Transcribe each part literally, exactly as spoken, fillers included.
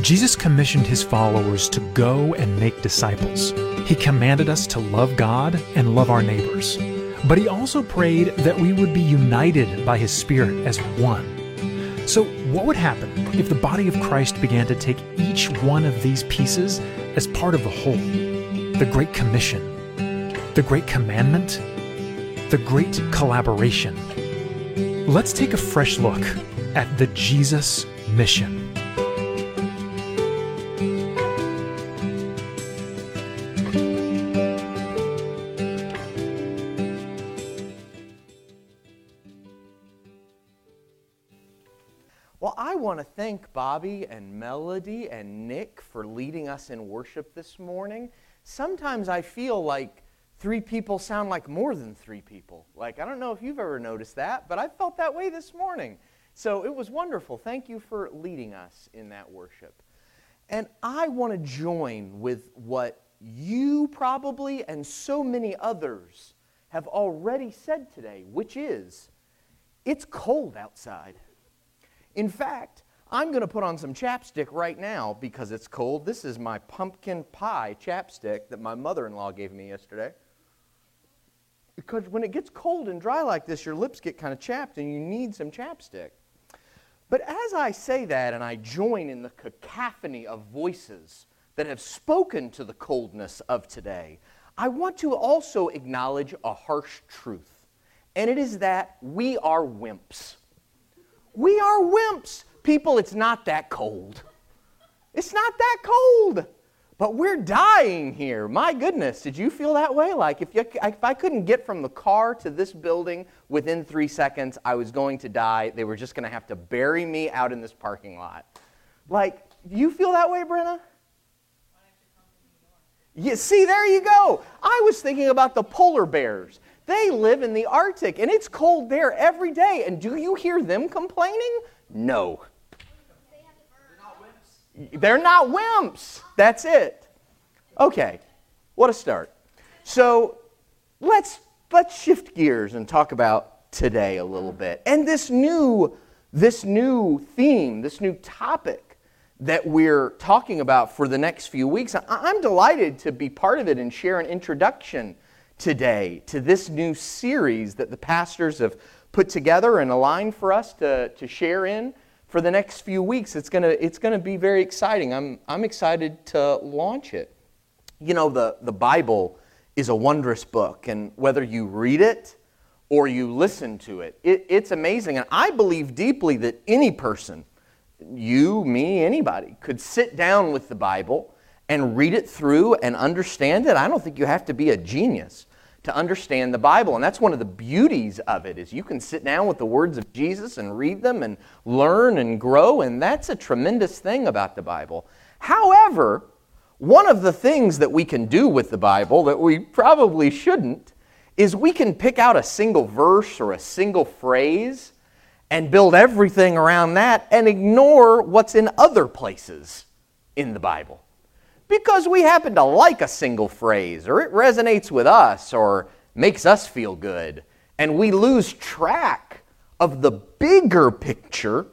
Jesus commissioned his followers to go and make disciples. He commanded us to love God and love our neighbors. But he also prayed that we would be united by his Spirit as one. So what would happen if the body of Christ began to take each one of these pieces as part of the whole? The Great Commission, the Great Commandment, the Great Collaboration. Let's take a fresh look at the Jesus Mission. Well, I want to thank Bobby and Melody and Nick for leading us in worship this morning. Sometimes I feel like three people sound like more than three people. Like, I don't know if you've ever noticed that, but I felt that way this morning. So it was wonderful. Thank you for leading us in that worship. And I want to join with what you probably and so many others have already said today, which is, it's cold outside. In fact, I'm going to put on some chapstick right now because it's cold. This is my pumpkin pie chapstick that my mother-in-law gave me yesterday. Because when it gets cold and dry like this, your lips get kind of chapped and you need some chapstick. But as I say that and I join in the cacophony of voices that have spoken to the coldness of today, I want to also acknowledge a harsh truth. And it is that we are wimps. We are wimps. People, it's not that cold. It's not that cold. But we're dying here. My goodness, did you feel that way? Like if, you, if I couldn't get from the car to this building within three seconds, I was going to die. They were just going to have to bury me out in this parking lot. Like, do you feel that way, Brenna? You, see, there you go. I was thinking about the polar bears. They live in the Arctic, and it's cold there every day. And do you hear them complaining? No. They're not wimps. They're not wimps. That's it. Okay, what a start. So let's let's shift gears and talk about today a little bit. And this new this new theme, this new topic that we're talking about for the next few weeks. I'm delighted to be part of it and share an introduction today to this new series that the pastors have put together and aligned for us to, to share in for the next few weeks. It's gonna it's gonna be very exciting. I'm I'm excited to launch it. You know, the, the Bible is a wondrous book, and whether you read it or you listen to it, it it's amazing. And I believe deeply that any person, you, me, anybody, could sit down with the Bible and read it through and understand it. I don't think you have to be a genius to understand the Bible. And that's one of the beauties of it, is you can sit down with the words of Jesus and read them and learn and grow. And that's a tremendous thing about the Bible. However, one of the things that we can do with the Bible that we probably shouldn't is we can pick out a single verse or a single phrase and build everything around that and ignore what's in other places in the Bible. Because we happen to like a single phrase, or it resonates with us, or makes us feel good, and we lose track of the bigger picture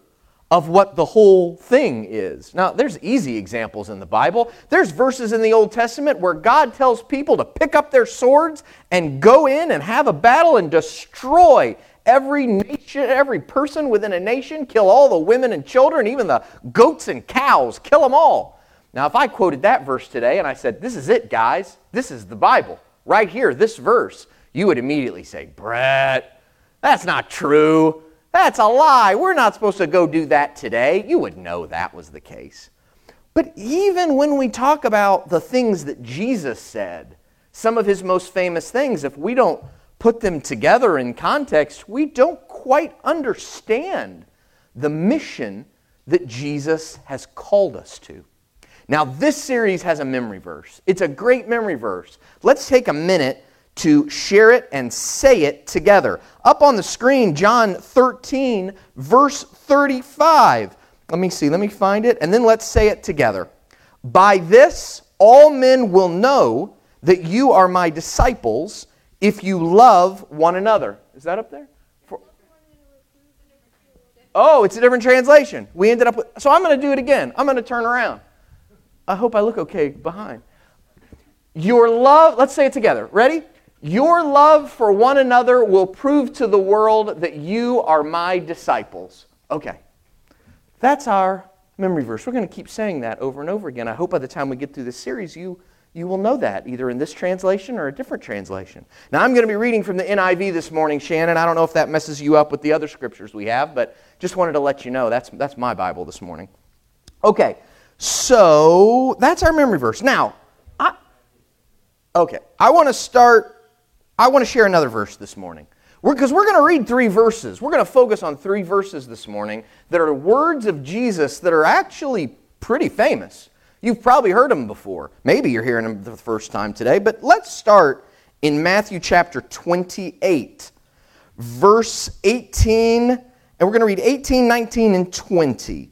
of what the whole thing is. Now, there's easy examples in the Bible. There's verses in the Old Testament where God tells people to pick up their swords and go in and have a battle and destroy every nation, every person within a nation, kill all the women and children, even the goats and cows, kill them all. Now, if I quoted that verse today and I said, this is it, guys, this is the Bible, right here, this verse, you would immediately say, Brett, that's not true. That's a lie. We're not supposed to go do that today. You would know that was the case. But even when we talk about the things that Jesus said, some of his most famous things, if we don't put them together in context, we don't quite understand the mission that Jesus has called us to. Now, this series has a memory verse. It's a great memory verse. Let's take a minute to share it and say it together. Up on the screen, John thirteen, verse thirty-five. Let me see, let me find it, and then let's say it together. By this, all men will know that you are my disciples if you love one another. Is that up there? For, Oh, it's a different translation. We ended up with, so I'm going to do it again. I'm going to turn around. I hope I look okay behind. Your love, let's say it together. Ready? Your love for one another will prove to the world that you are my disciples. Okay. That's our memory verse. We're going to keep saying that over and over again. I hope by the time we get through this series, you, you will know that, either in this translation or a different translation. Now, I'm going to be reading from the N I V this morning, Shannon. I don't know if that messes you up with the other scriptures we have, but just wanted to let you know that's, that's my Bible this morning. Okay, so that's our memory verse. Now, I, okay, I want to start, I want to share another verse this morning. Because we're, we're going to read three verses. We're going to focus on three verses this morning that are words of Jesus that are actually pretty famous. You've probably heard them before. Maybe you're hearing them the first time today. But let's start in Matthew chapter twenty-eight, verse eighteen. And we're going to read eighteen, nineteen, and twenty.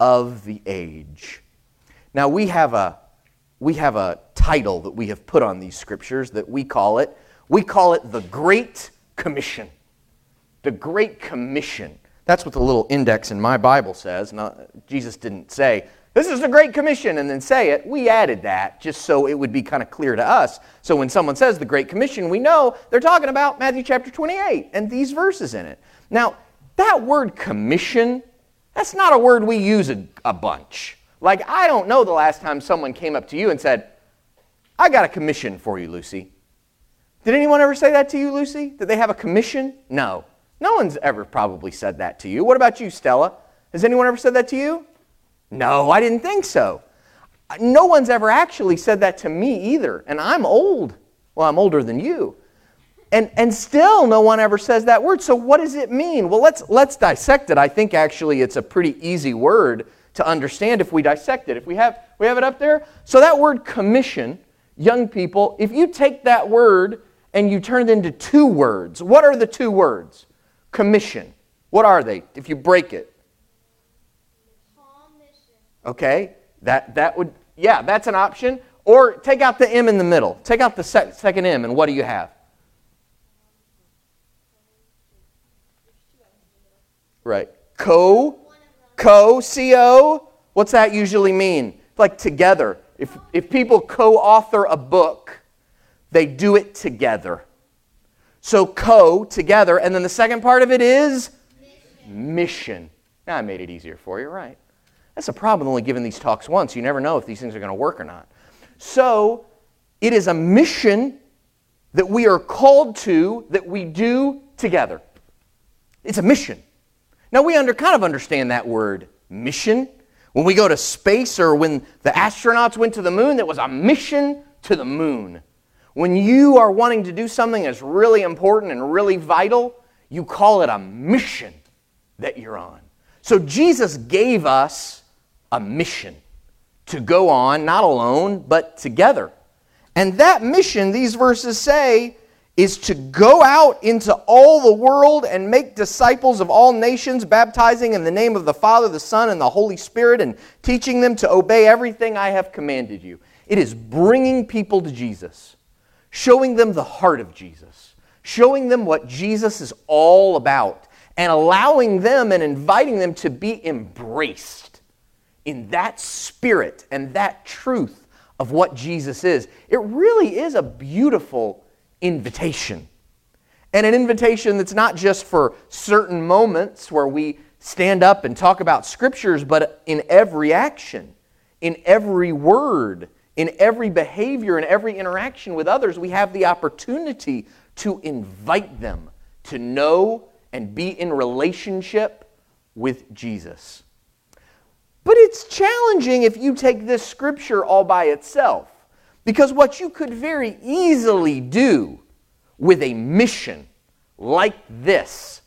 of the age." Now we have a, we have a title that we have put on these scriptures that we call it, We call it the Great Commission. The Great Commission. That's what the little index in my Bible says. Now, Jesus didn't say, this is the Great Commission, and then say it. We added that just so it would be kind of clear to us. So when someone says the Great Commission, we know they're talking about Matthew chapter twenty-eight and these verses in it. Now, that word commission, that's not a word we use a, a bunch. Like, I don't know the last time someone came up to you and said, I got a commission for you, Lucy. Did anyone ever say that to you, Lucy? Did they have a commission? No. No one's ever probably said that to you. What about you, Stella? Has anyone ever said that to you? No, I didn't think so. No one's ever actually said that to me either, and I'm old. Well, I'm older than you. And and still no one ever says that word. So what does it mean? Well, let's let's dissect it. I think actually it's a pretty easy word to understand if we dissect it. If we have we have it up there. So that word commission, young people, if you take that word and you turn it into two words. What are the two words? Commission. What are they if you break it? Commission. Okay, that, that would, yeah, that's an option. Or take out the M in the middle. Take out the sec- second M, and what do you have? Right. Co, co, C O. What's that usually mean? Like together. If, if people co-author a book, they do it together. So co, together, and then the second part of it is mission. mission. Now, I made it easier for you, right? That's a problem only giving these talks once. You never know if these things are going to work or not. So it is a mission that we are called to, that we do together. It's a mission. Now, we under, kind of understand that word, mission. When we go to space or when the astronauts went to the moon, there was a mission to the moon. When you are wanting to do something that's really important and really vital, you call it a mission that you're on. So Jesus gave us a mission to go on, not alone, but together. And that mission, these verses say, is to go out into all the world and make disciples of all nations, baptizing in the name of the Father, the Son, and the Holy Spirit, and teaching them to obey everything I have commanded you. It is bringing people to Jesus. Showing them the heart of Jesus, showing them what Jesus is all about, and allowing them and inviting them to be embraced in that spirit and that truth of what Jesus is. It really is a beautiful invitation, and an invitation that's not just for certain moments where we stand up and talk about scriptures, but in every action, in every word, in every behavior, in every interaction with others, we have the opportunity to invite them to know and be in relationship with Jesus. But it's challenging if you take this scripture all by itself, because what you could very easily do with a mission like this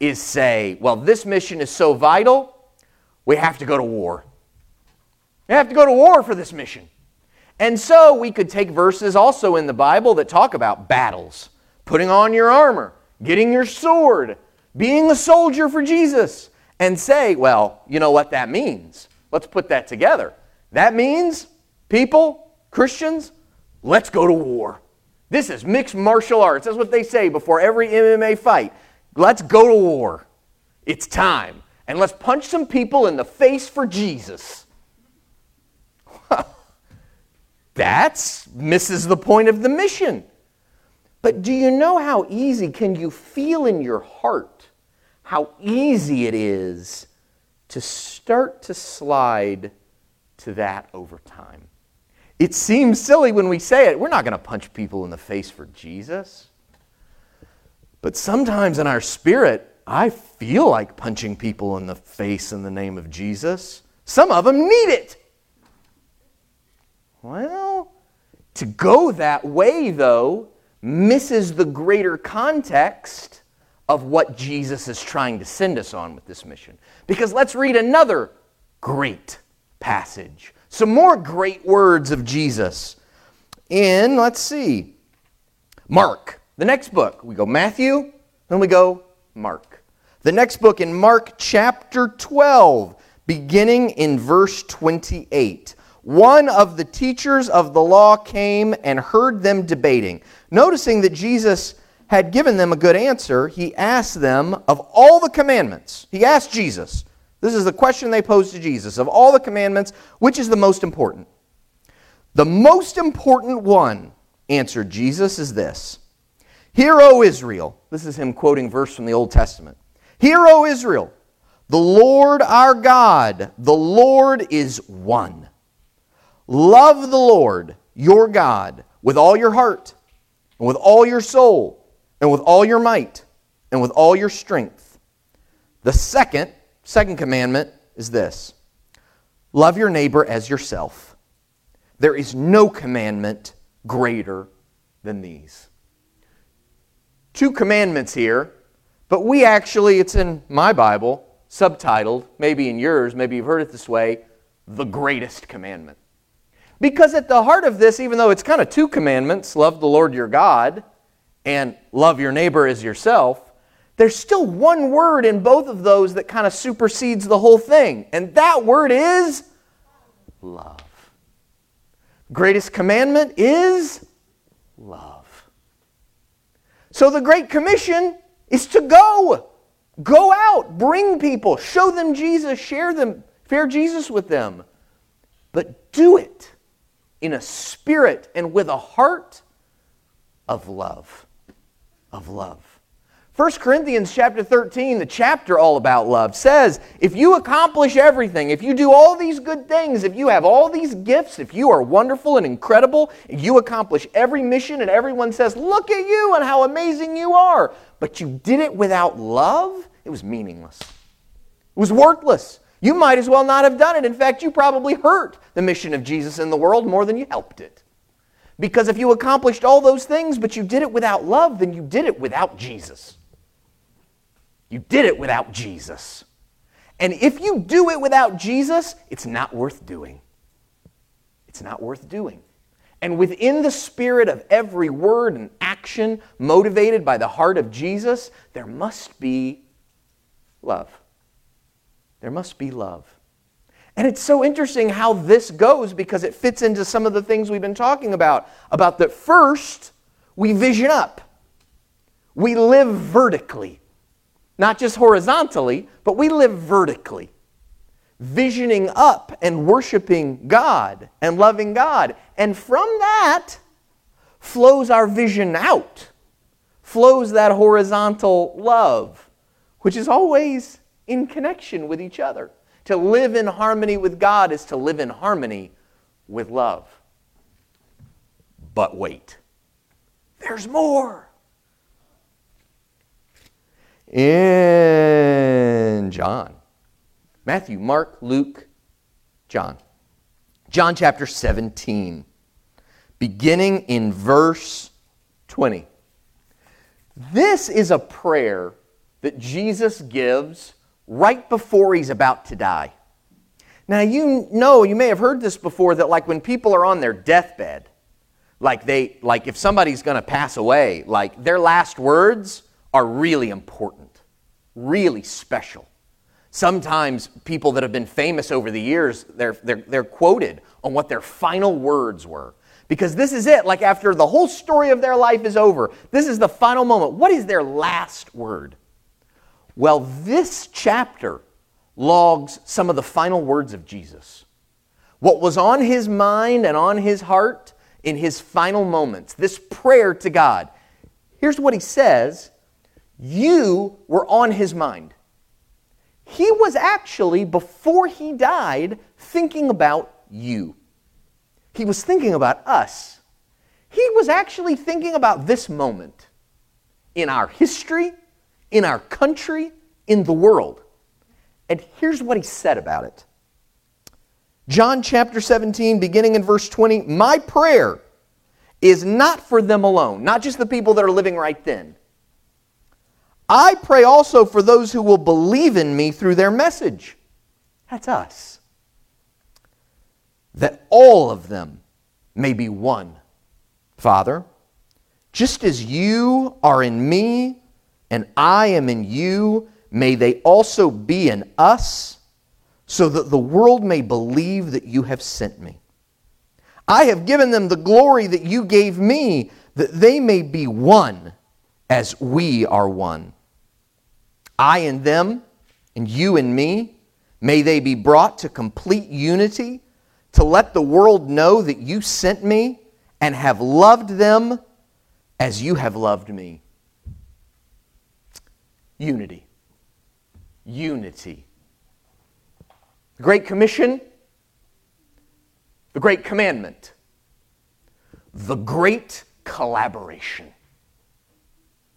is say, well, this mission is so vital, we have to go to war. We have to go to war for this mission. And so we could take verses also in the Bible that talk about battles, putting on your armor, getting your sword, being a soldier for Jesus, and say, well, you know what that means. Let's put that together. That means, people, Christians, let's go to war. This is mixed martial arts. That's what they say before every M M A fight. Let's go to war. It's time. And let's punch some people in the face for Jesus. That misses the point of the mission. But do you know how easy, can you feel in your heart how easy it is to start to slide to that over time? It seems silly when we say it. We're not going to punch people in the face for Jesus. But sometimes in our spirit, I feel like punching people in the face in the name of Jesus. Some of them need it. Well, to go that way, though, misses the greater context of what Jesus is trying to send us on with this mission. Because let's read another great passage. Some more great words of Jesus. In, let's see, Mark, the next book. We go Matthew, then we go Mark. The next book in Mark chapter twelve, beginning in verse twenty-eight. One of the teachers of the law came and heard them debating. Noticing that Jesus had given them a good answer, he asked them of all the commandments. He asked Jesus. This is the question they posed to Jesus. Of all the commandments, which is the most important? The most important one, answered Jesus, is this. Hear, O Israel. This is him quoting verse from the Old Testament. Hear, O Israel, the Lord our God, the Lord is one. Love the Lord, your God, with all your heart, and with all your soul, and with all your might, and with all your strength. The second, second commandment is this. Love your neighbor as yourself. There is no commandment greater than these. Two commandments here, but we actually, it's in my Bible, subtitled, maybe in yours, maybe you've heard it this way, the greatest commandment. Because at the heart of this, even though it's kind of two commandments, love the Lord your God and love your neighbor as yourself, there's still one word in both of those that kind of supersedes the whole thing. And that word is love. Greatest commandment is love. So the Great Commission is to go. Go out, bring people, show them Jesus, share them, share Jesus with them. But do it in a spirit and with a heart of love, of love. First Corinthians chapter thirteen, the chapter all about love, says, if you accomplish everything, if you do all these good things, if you have all these gifts, if you are wonderful and incredible, if you accomplish every mission and everyone says, look at you and how amazing you are, but you did it without love, it was meaningless. It was worthless. You might as well not have done it. In fact, you probably hurt the mission of Jesus in the world more than you helped it. Because if you accomplished all those things, but you did it without love, then you did it without Jesus. You did it without Jesus. And if you do it without Jesus, it's not worth doing. It's not worth doing. And within the spirit of every word and action motivated by the heart of Jesus, there must be love. There must be love. And it's so interesting how this goes because it fits into some of the things we've been talking about. About that first, we vision up. We live vertically. Not just horizontally, but we live vertically. Visioning up and worshiping God and loving God. And from that flows our vision out. Flows that horizontal love, which is always in connection with each other. To live in harmony with God is to live in harmony with love. But wait, there's more. In John, Matthew, Mark, Luke, John. John chapter seventeen, beginning in verse twenty. This is a prayer that Jesus gives right before he's about to die. Now, you know, you may have heard this before, that like when people are on their deathbed, like they, like if somebody's going to pass away, like their last words are really important, really special. Sometimes people that have been famous over the years, they're, they're, they're quoted on what their final words were. Because this is it, like after the whole story of their life is over, this is the final moment. What is their last word? Well, this chapter logs some of the final words of Jesus. What was on his mind and on his heart in his final moments, this prayer to God. Here's what he says, you were on his mind. He was actually, before he died, thinking about you. He was thinking about us. He was actually thinking about this moment in our history, in our country, in the world. And here's what he said about it. John chapter seventeen, beginning in verse twenty, my prayer is not for them alone, not just the people that are living right then. I pray also for those who will believe in me through their message. That's us. That all of them may be one. Father, just as you are in me and I am in you, may they also be in us, so that the world may believe that you have sent me. I have given them the glory that you gave me, that they may be one as we are one. I in them, and you in me, may they be brought to complete unity, to let the world know that you sent me and have loved them as you have loved me. Unity. Unity. The Great Commission, the Great Commandment, the Great Collaboration.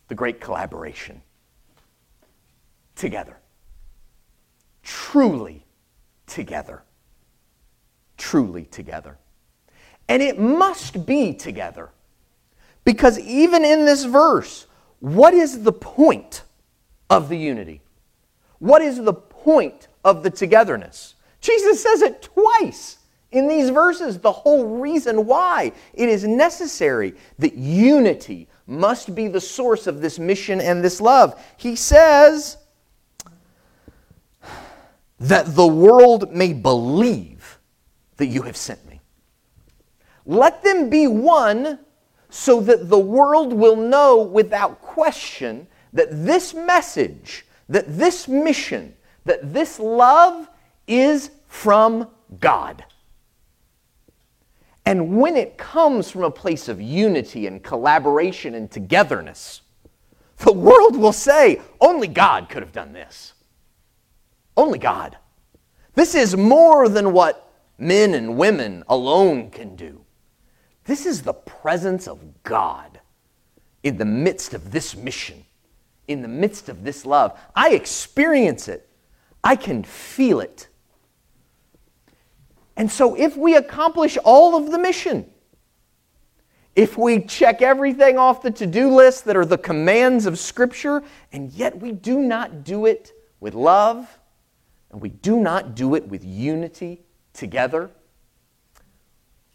The Great Collaboration. Together. Truly together. Truly together. And it must be together. Because even in this verse, what is the point of the unity? What is the point of the togetherness? Jesus says it twice in these verses, the whole reason why it is necessary that unity must be the source of this mission and this love. He says that the world may believe that you have sent me. Let them be one, so that the world will know without question that this message, that this mission, that this love is from God. And when it comes from a place of unity and collaboration and togetherness, the world will say, only God could have done this. Only God. This is more than what men and women alone can do. This is the presence of God in the midst of this mission, in the midst of this love. I experience it. I can feel it. And so if we accomplish all of the mission, if we check everything off the to-do list that are the commands of Scripture, and yet we do not do it with love, and we do not do it with unity together,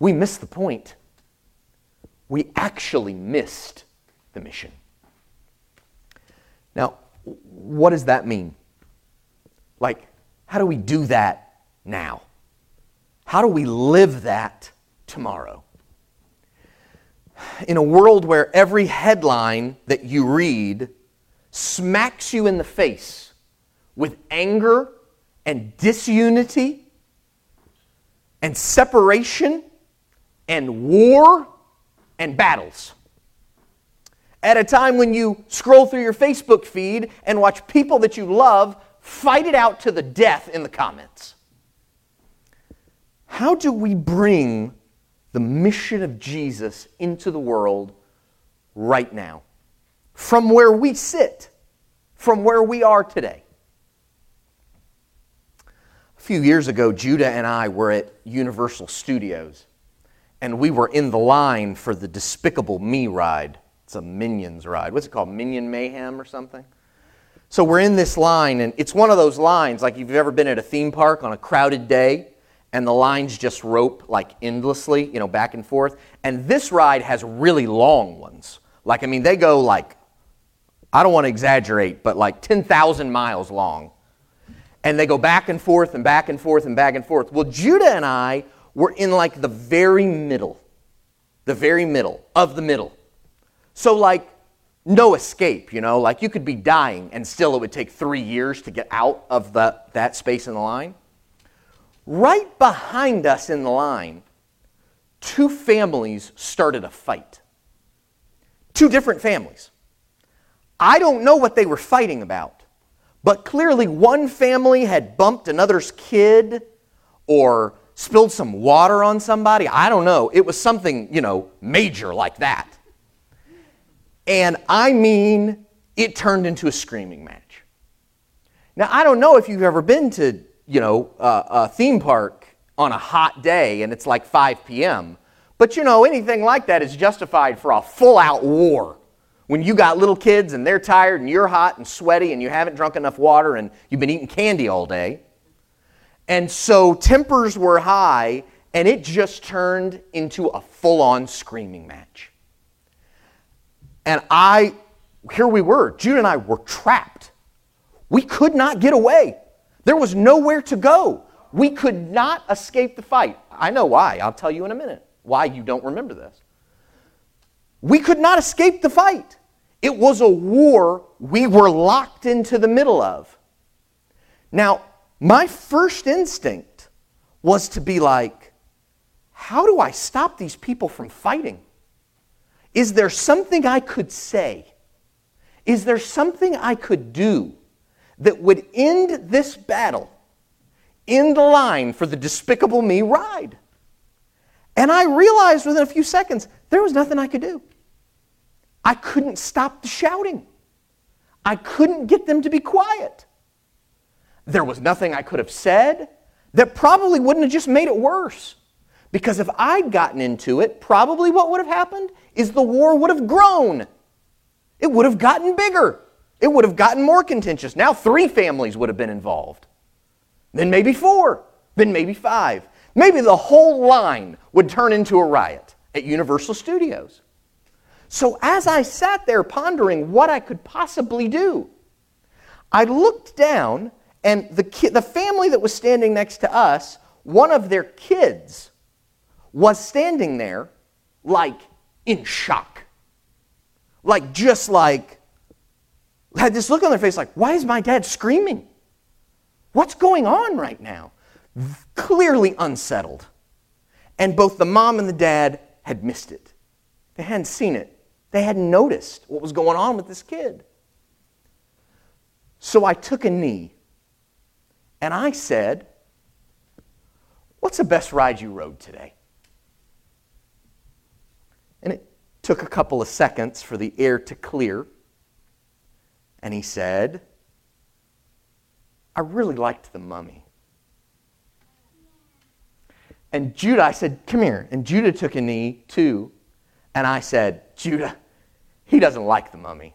we missed the point. We actually missed the mission. Now, what does that mean? Like, how do we do that now? How do we live that tomorrow? In a world where every headline that you read smacks you in the face with anger and disunity, and separation, and war, and battles. At a time when you scroll through your Facebook feed and watch people that you love fight it out to the death in the comments. How do we bring the mission of Jesus into the world right now? From where we sit, from where we are today. A few years ago, Judah and I were at Universal Studios, and we were in the line for the Despicable Me ride. It's a Minions ride. What's it called? Minion Mayhem or something? So we're in this line, and it's one of those lines, like if you've ever been at a theme park on a crowded day, and the lines just rope like endlessly, you know, back and forth. And this ride has really long ones. Like, I mean, they go like, I don't want to exaggerate, but like ten thousand miles long. And they go back and forth and back and forth and back and forth. Well, Judah and I were in like the very middle, the very middle of the middle. So like no escape, you know, like you could be dying and still it would take three years to get out of the that space in the line. Right behind us in the line, two families started a fight. Two different families. I don't know what they were fighting about, but clearly one family had bumped another's kid or spilled some water on somebody. I don't know. It was something, you know, major like that. And I mean, it turned into a screaming match. Now, I don't know if you've ever been to you know, uh, a theme park on a hot day, and it's like five p.m. But, you know, anything like that is justified for a full-out war. When you got little kids, and they're tired, and you're hot and sweaty, and you haven't drunk enough water, and you've been eating candy all day. And so tempers were high, and it just turned into a full-on screaming match. And I, here we were, Jude and I were trapped. We could not get away. There was nowhere to go. We could not escape the fight. I know why. I'll tell you in a minute why you don't remember this. We could not escape the fight. It was a war we were locked into the middle of. Now, my first instinct was to be like, how do I stop these people from fighting? Is there something I could say? Is there something I could do that would end this battle, end the line for the Despicable Me ride? And I realized within a few seconds, there was nothing I could do. I couldn't stop the shouting. I couldn't get them to be quiet. There was nothing I could have said that probably wouldn't have just made it worse. Because if I'd gotten into it, probably what would have happened is the war would have grown. It would have gotten bigger. It would have gotten more contentious. Now three families would have been involved. Then maybe four. Then maybe five. Maybe the whole line would turn into a riot at Universal Studios. So as I sat there pondering what I could possibly do, I looked down, and the ki- the family that was standing next to us, one of their kids was standing there like in shock. Like just like, had this look on their face like, why is my dad screaming? What's going on right now? Clearly unsettled. And both the mom and the dad had missed it. They hadn't seen it. They hadn't noticed what was going on with this kid. So I took a knee and I said, what's the best ride you rode today? And it took a couple of seconds for the air to clear. And he said, I really liked The Mummy. And Judah, I said, come here. And Judah took a knee, too. And I said, Judah, he doesn't like The Mummy.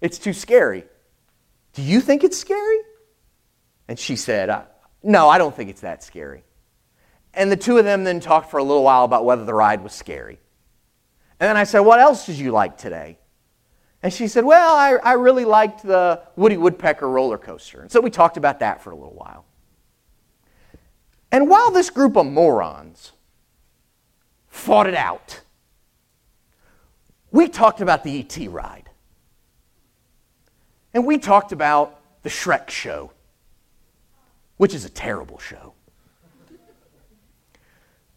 It's too scary. Do you think it's scary? And she said, no, I don't think it's that scary. And the two of them then talked for a little while about whether the ride was scary. And then I said, what else did you like today? And she said, well, I, I really liked the Woody Woodpecker roller coaster. And so we talked about that for a little while. And while this group of morons fought it out, we talked about the E T ride. And we talked about the Shrek show, which is a terrible show.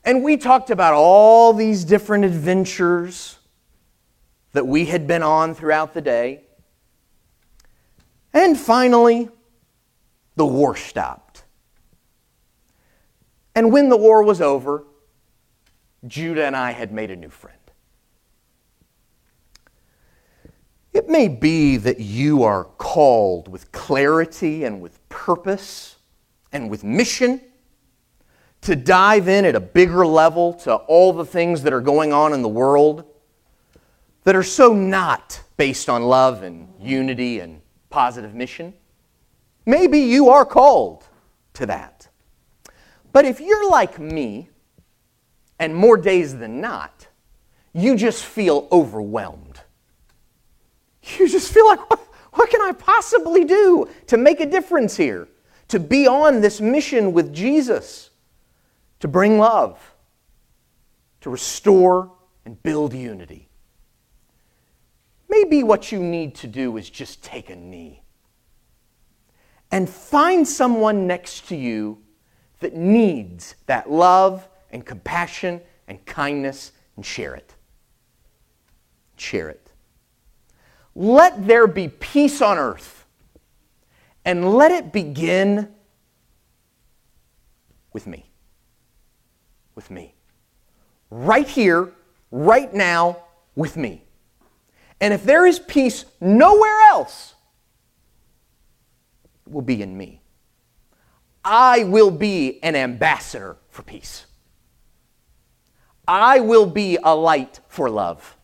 And we talked about all these different adventures that we had been on throughout the day. And finally, the war stopped. And when the war was over, Judah and I had made a new friend. It may be that you are called with clarity and with purpose and with mission to dive in at a bigger level to all the things that are going on in the world that are so not based on love and unity and positive mission. Maybe you are called to that. But if you're like me, and more days than not, you just feel overwhelmed. You just feel like, what, what can I possibly do to make a difference here? To be on this mission with Jesus, to bring love, to restore and build unity. Maybe what you need to do is just take a knee and find someone next to you that needs that love and compassion and kindness, and share it. Share it. Let there be peace on earth, and let it begin with me. With me. Right here, right now, with me. And if there is peace nowhere else, it will be in me. I will be an ambassador for peace. I will be a light for love.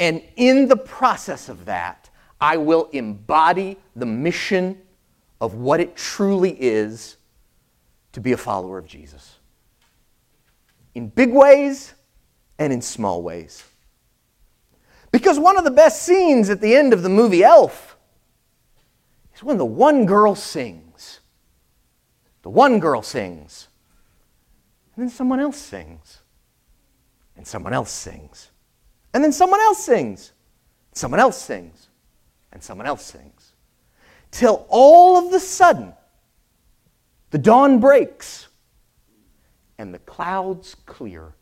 And in the process of that, I will embody the mission of what it truly is to be a follower of Jesus. In big ways and in small ways. Because one of the best scenes at the end of the movie Elf is when the one girl sings. The one girl sings. And then someone else sings. And someone else sings. And then someone else sings. Someone else sings. And someone else sings. Till all of the sudden, the dawn breaks. And the clouds clear.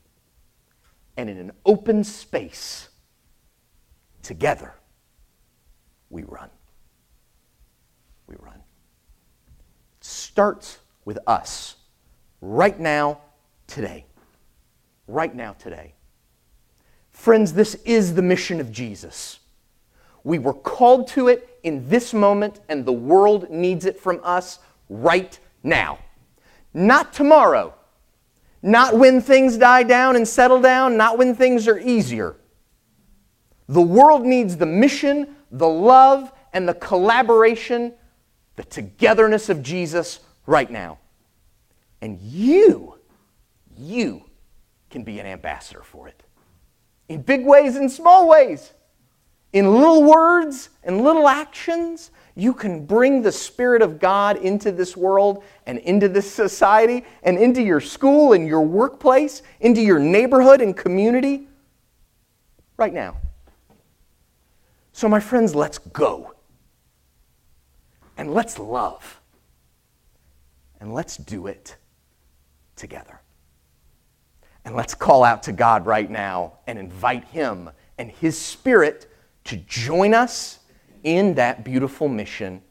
And in an open space, together, we run. We run. It starts with us. Right now, today. Right now, today. Friends, this is the mission of Jesus. We were called to it in this moment, and the world needs it from us right now. Not tomorrow. Not when things die down and settle down. Not when things are easier. The world needs the mission, the love, and the collaboration, the togetherness of Jesus right now. And you... You can be an ambassador for it. In big ways and small ways. In little words and little actions, you can bring the Spirit of God into this world and into this society and into your school and your workplace, into your neighborhood and community right now. So, my friends, let's go. And let's love. And let's do it together. And let's call out to God right now and invite Him and His Spirit to join us in that beautiful mission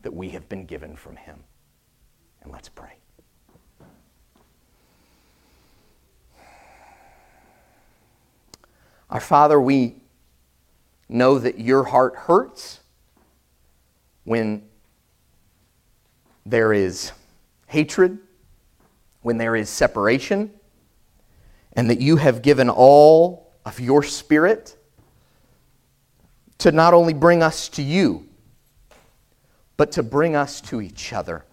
that we have been given from Him. And let's pray. Our Father, we know that your heart hurts when there is hatred, when there is separation, and that you have given all of your Spirit to not only bring us to you, but to bring us to each other.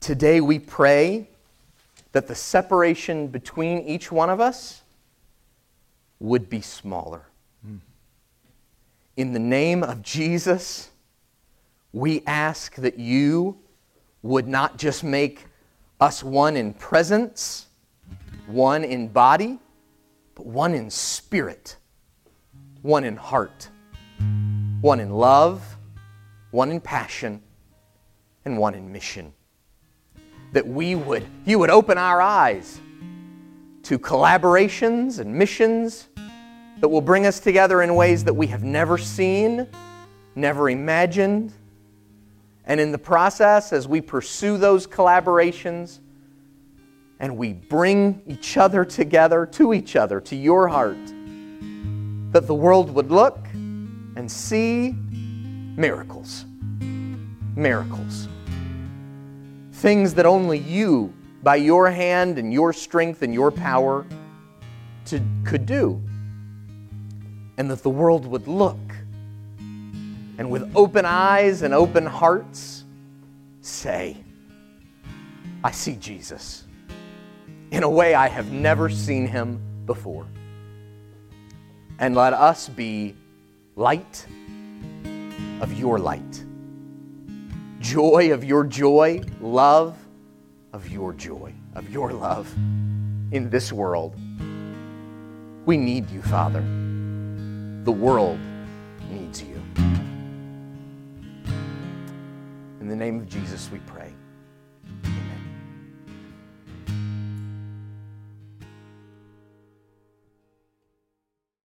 Today we pray that the separation between each one of us would be smaller. Mm. In the name of Jesus, we ask that you would not just make us one in presence, one in body, but one in spirit, one in heart, one in love, one in passion, and one in mission. That we would, you would open our eyes to collaborations and missions that will bring us together in ways that we have never seen, never imagined. And in the process, as we pursue those collaborations, and we bring each other together, to each other, to your heart, that the world would look and see miracles. Miracles. Things that only you, by your hand and your strength and your power, to, could do. And that the world would look and with open eyes and open hearts, say, I see Jesus in a way I have never seen him before. And let us be light of your light, joy of your joy, love of your joy, of your love in this world. We need you, Father. The world needs you. In the name of Jesus we pray.